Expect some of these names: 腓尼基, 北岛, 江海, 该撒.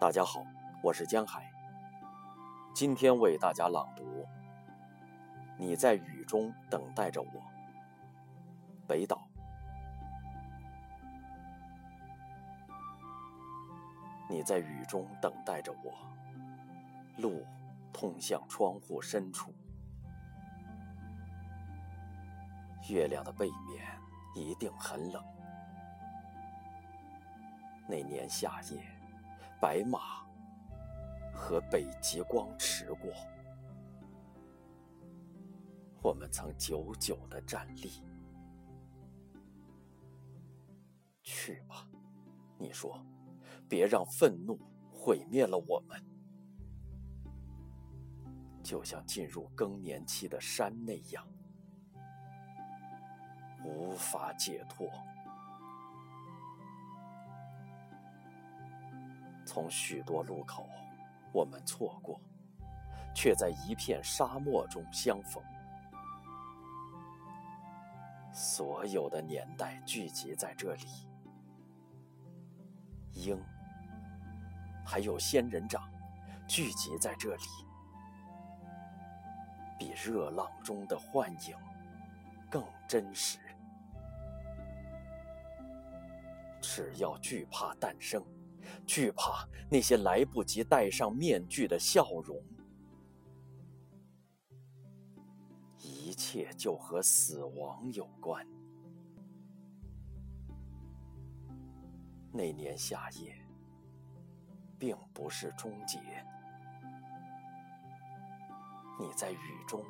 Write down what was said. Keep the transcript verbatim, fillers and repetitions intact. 大家好，我是江海，今天为大家朗读《你在雨中等待着我》，北岛。你在雨中等待着我，路通向窗户深处，月亮的背面一定很冷。那年夏夜，白马和北极光驰过，我们曾久久地站立。去吧，你说，别让愤怒毁灭了我们。就像进入更年期的山那样，无法解脱。从许多路口，我们错过，却在一片沙漠中相逢。所有的年代聚集在这里，鹰，还有仙人掌，聚集在这里，比热浪中的幻影更真实。只要惧怕诞生，惧怕那些来不及戴上面具的笑容，一切就和死亡有关。那年夏夜并不是终结，你在雨中